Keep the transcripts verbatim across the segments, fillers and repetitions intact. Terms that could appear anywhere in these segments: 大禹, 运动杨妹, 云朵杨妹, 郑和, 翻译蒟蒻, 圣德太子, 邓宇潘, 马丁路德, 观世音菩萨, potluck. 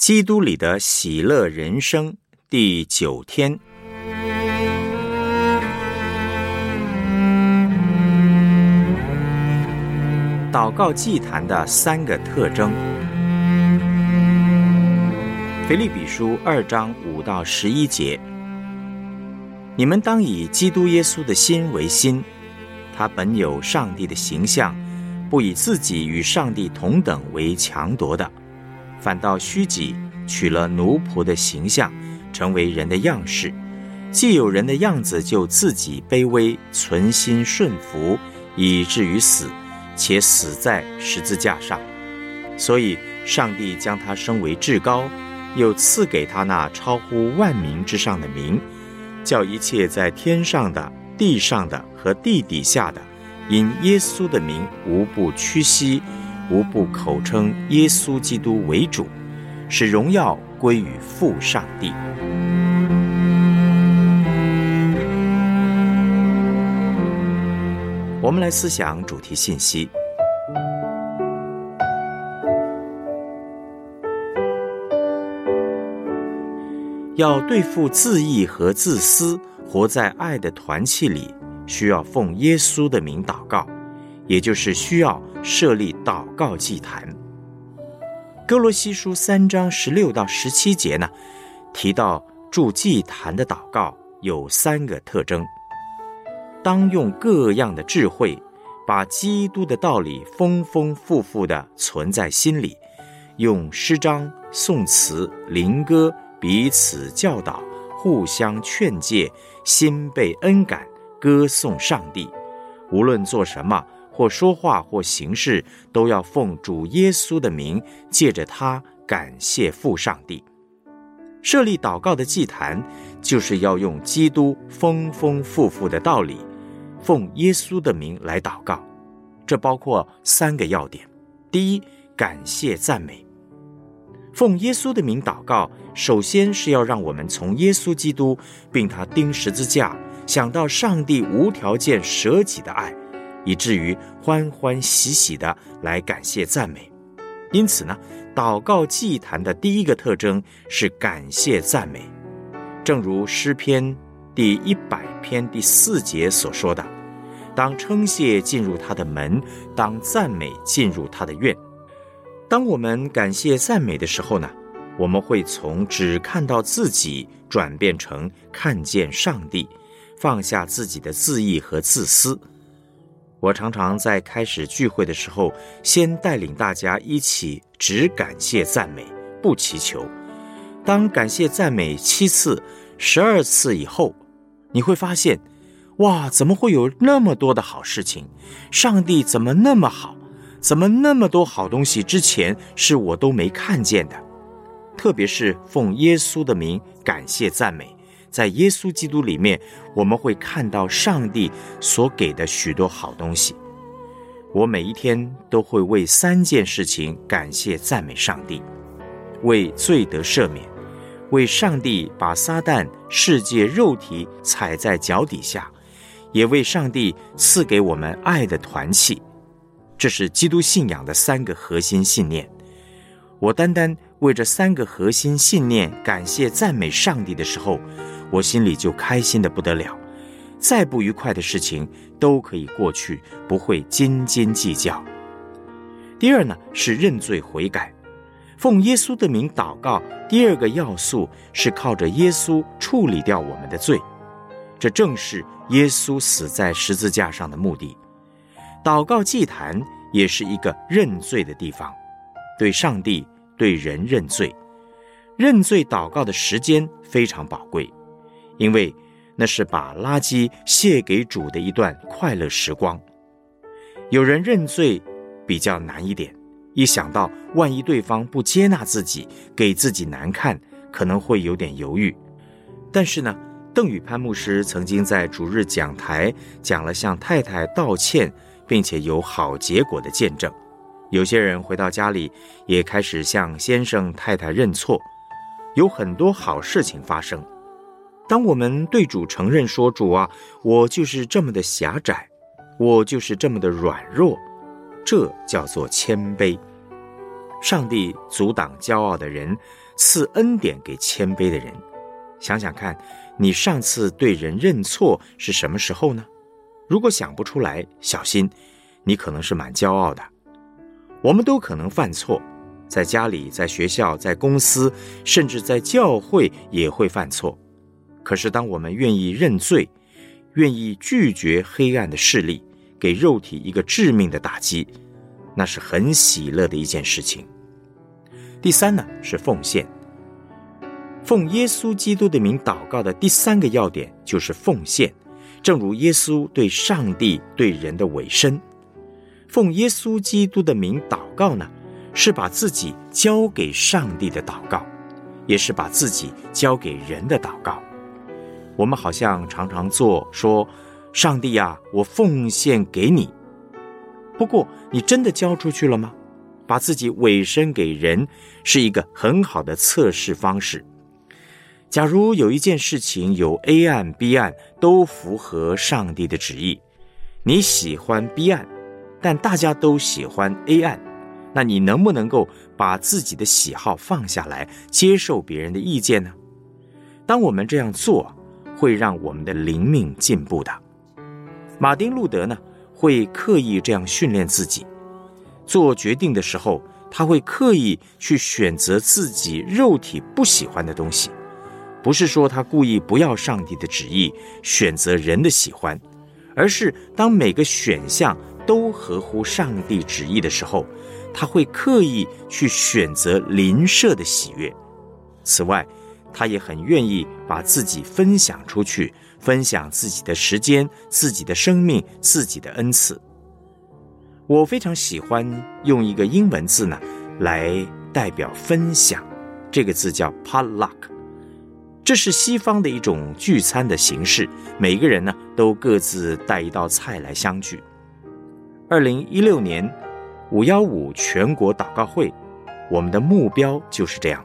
基督里的喜乐人生第九天，祷告祭坛的三个特征。腓立比书二章五到十一节，你们当以基督耶稣的心为心，他本有上帝的形象，不以自己与上帝同等为强夺的，反倒虚己，取了奴仆的形象，成为人的样式。既有人的样子，就自己卑微，存心顺服，以至于死，且死在十字架上。所以上帝将他升为至高，又赐给他那超乎万民之上的名，叫一切在天上的、地上的和地底下的，因耶稣的名，无不屈膝，无不口称耶稣基督为主，使荣耀归于父上帝。我们来思想主题信息。要对付自义和自私，活在爱的团契里，需要奉耶稣的名祷告，也就是需要设立祷告祭坛。哥罗西书三章十六到十七节呢，提到筑祭坛的祷告有三个特征。当用各样的智慧，把基督的道理丰丰富富地存在心里，用诗章、颂词、灵歌彼此教导，互相劝诫，心被恩感，歌颂上帝。无论做什么，或说话或行事，都要奉主耶稣的名，借着他感谢父上帝。设立祷告的祭坛，就是要用基督丰丰富富的道理，奉耶稣的名来祷告。这包括三个要点。第一，感谢赞美。奉耶稣的名祷告，首先是要让我们从耶稣基督并他钉十字架，想到上帝无条件舍己的爱，以至于欢欢喜喜地来感谢赞美。因此呢，祷告祭坛的第一个特征是感谢赞美。正如诗篇第一百篇第四节所说的，当称谢进入他的门，当赞美进入他的院。当我们感谢赞美的时候呢，我们会从只看到自己转变成看见上帝，放下自己的自义和自私。我常常在开始聚会的时候，先带领大家一起只感谢赞美，不祈求。当感谢赞美七次、十二次以后，你会发现，哇，怎么会有那么多的好事情？上帝怎么那么好？怎么那么多好东西之前是我都没看见的？特别是奉耶稣的名感谢赞美，在耶稣基督里面，我们会看到上帝所给的许多好东西。我每一天都会为三件事情感谢赞美上帝：为罪得赦免，为上帝把撒旦、世界、肉体踩在脚底下，也为上帝赐给我们爱的团契。这是基督信仰的三个核心信念。我单单为这三个核心信念感谢赞美上帝的时候，我心里就开心得不得了，再不愉快的事情都可以过去，不会斤斤计较。第二呢，是认罪悔改。奉耶稣的名祷告，第二个要素是靠着耶稣处理掉我们的罪，这正是耶稣死在十字架上的目的。祷告祭坛也是一个认罪的地方，对上帝、对人认罪。认罪祷告的时间非常宝贵，因为那是把垃圾卸给主的一段快乐时光。有人认罪比较难一点，一想到万一对方不接纳自己，给自己难看，可能会有点犹豫。但是呢，邓宇潘牧师曾经在主日讲台讲了向太太道歉并且有好结果的见证。有些人回到家里也开始向先生太太认错，有很多好事情发生。当我们对主承认说，主啊，我就是这么的狭窄，我就是这么的软弱，这叫做谦卑。上帝阻挡骄傲的人，赐恩典给谦卑的人。想想看，你上次对人认错是什么时候呢？如果想不出来，小心，你可能是蛮骄傲的。我们都可能犯错，在家里、在学校、在公司，甚至在教会也会犯错。可是当我们愿意认罪，愿意拒绝黑暗的势力，给肉体一个致命的打击，那是很喜乐的一件事情。第三呢，是奉献。奉耶稣基督的名祷告的第三个要点就是奉献，正如耶稣对上帝对人的委身。奉耶稣基督的名祷告呢，是把自己交给上帝的祷告，也是把自己交给人的祷告。我们好像常常做说，上帝啊，我奉献给你。不过你真的交出去了吗？把自己委身给人是一个很好的测试方式。假如有一件事情有 A 案 B 案都符合上帝的旨意，你喜欢 B 案，但大家都喜欢 A 案，那你能不能够把自己的喜好放下来，接受别人的意见呢？当我们这样做，会让我们的灵命进步的。马丁路德呢，会刻意这样训练自己，做决定的时候，他会刻意去选择自己肉体不喜欢的东西。不是说他故意不要上帝的旨意，选择人的喜欢，而是当每个选项都合乎上帝旨意的时候，他会刻意去选择邻舍的喜悦。此外，他也很愿意把自己分享出去，分享自己的时间、自己的生命、自己的恩赐。我非常喜欢用一个英文字呢，来代表分享，这个字叫 potluck。这是西方的一种聚餐的形式，每个人呢都各自带一道菜来相聚。二零一六年五一五全国祷告会，我们的目标就是这样，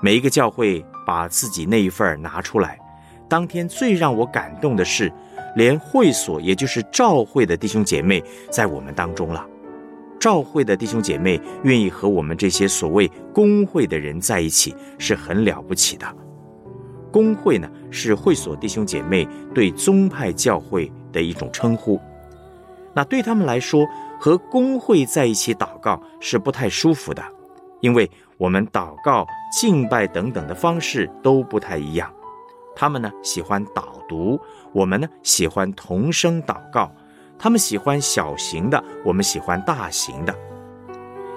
每一个教会把自己那一份拿出来。当天最让我感动的是，连会所也就是召会的弟兄姐妹在我们当中了。召会的弟兄姐妹愿意和我们这些所谓公会的人在一起，是很了不起的。公会呢，是会所弟兄姐妹对宗派教会的一种称呼。那对他们来说，和公会在一起祷告是不太舒服的，因为我们祷告、敬拜等等的方式都不太一样。他们呢喜欢导读，我们呢喜欢同声祷告；他们喜欢小型的，我们喜欢大型的。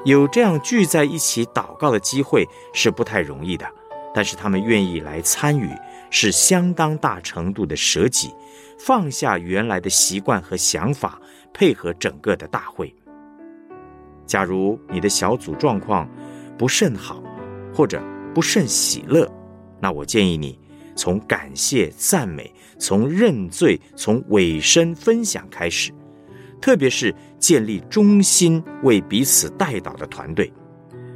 有这样聚在一起祷告的机会是不太容易的，但是他们愿意来参与，是相当大程度的舍己，放下原来的习惯和想法，配合整个的大会。假如你的小组状况不甚好，或者不甚喜乐，那我建议你从感谢、赞美，从认罪，从委身分享开始，特别是建立忠心为彼此代祷的团队。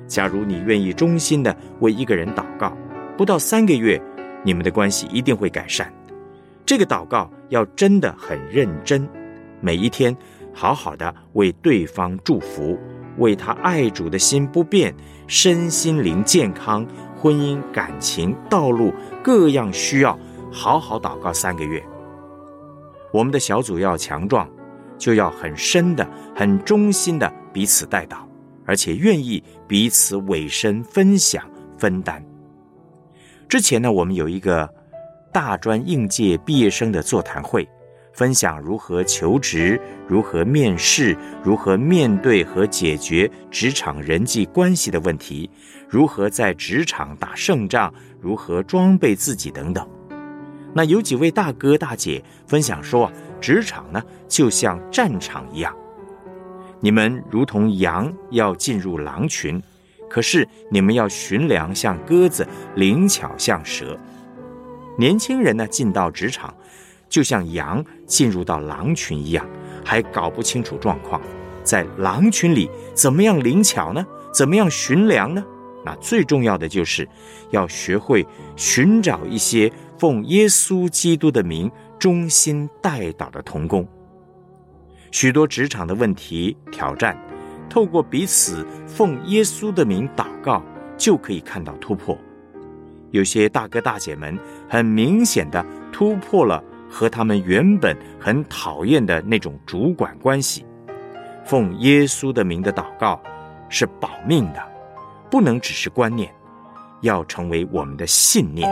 假如你愿意忠心的为一个人祷告，不到三个月，你们的关系一定会改善。这个祷告要真的很认真，每一天好好的为对方祝福，为他爱主的心不变，身心灵健康，婚姻、感情、道路各样需要，好好祷告三个月。我们的小组要强壮，就要很深的、很忠心的彼此代祷，而且愿意彼此委身分享分担。之前呢，我们有一个大专应届毕业生的座谈会，分享如何求职，如何面试，如何面对和解决职场人际关系的问题，如何在职场打胜仗，如何装备自己等等。那有几位大哥大姐分享说啊，职场呢就像战场一样，你们如同羊要进入狼群，可是你们要寻良像鸽子，灵巧像蛇。年轻人呢进到职场，就像羊进入到狼群一样，还搞不清楚状况，在狼群里怎么样灵巧呢？怎么样寻良呢？那最重要的就是要学会寻找一些奉耶稣基督的名忠心代祷的同工。许多职场的问题挑战，透过彼此奉耶稣的名祷告，就可以看到突破。有些大哥大姐们很明显地突破了和他们原本很讨厌的那种主管关系。奉耶稣的名的祷告是保命的，不能只是观念，要成为我们的信念。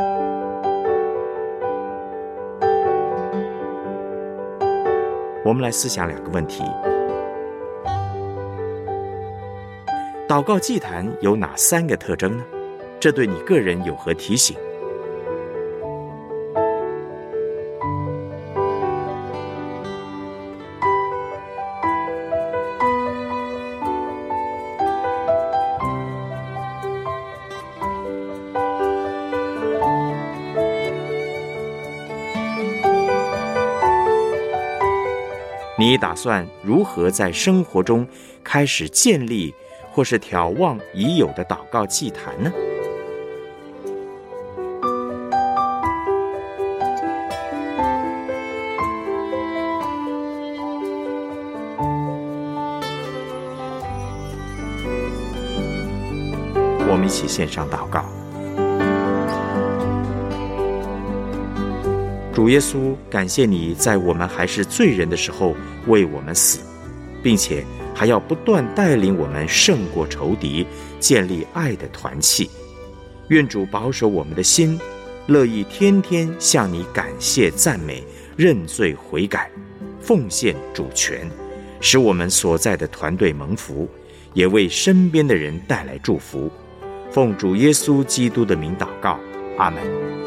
我们来思想两个问题：祷告祭坛有哪三个特征呢？这对你个人有何提醒？你打算如何在生活中开始建立或是眺望已有的祷告祭坛呢？我们一起献上祷告。主耶稣，感谢你在我们还是罪人的时候为我们死，并且还要不断带领我们胜过仇敌，建立爱的团契。愿主保守我们的心，乐意天天向你感谢赞美，认罪悔改，奉献主权，使我们所在的团队蒙福，也为身边的人带来祝福。奉主耶稣基督的名祷告，阿们。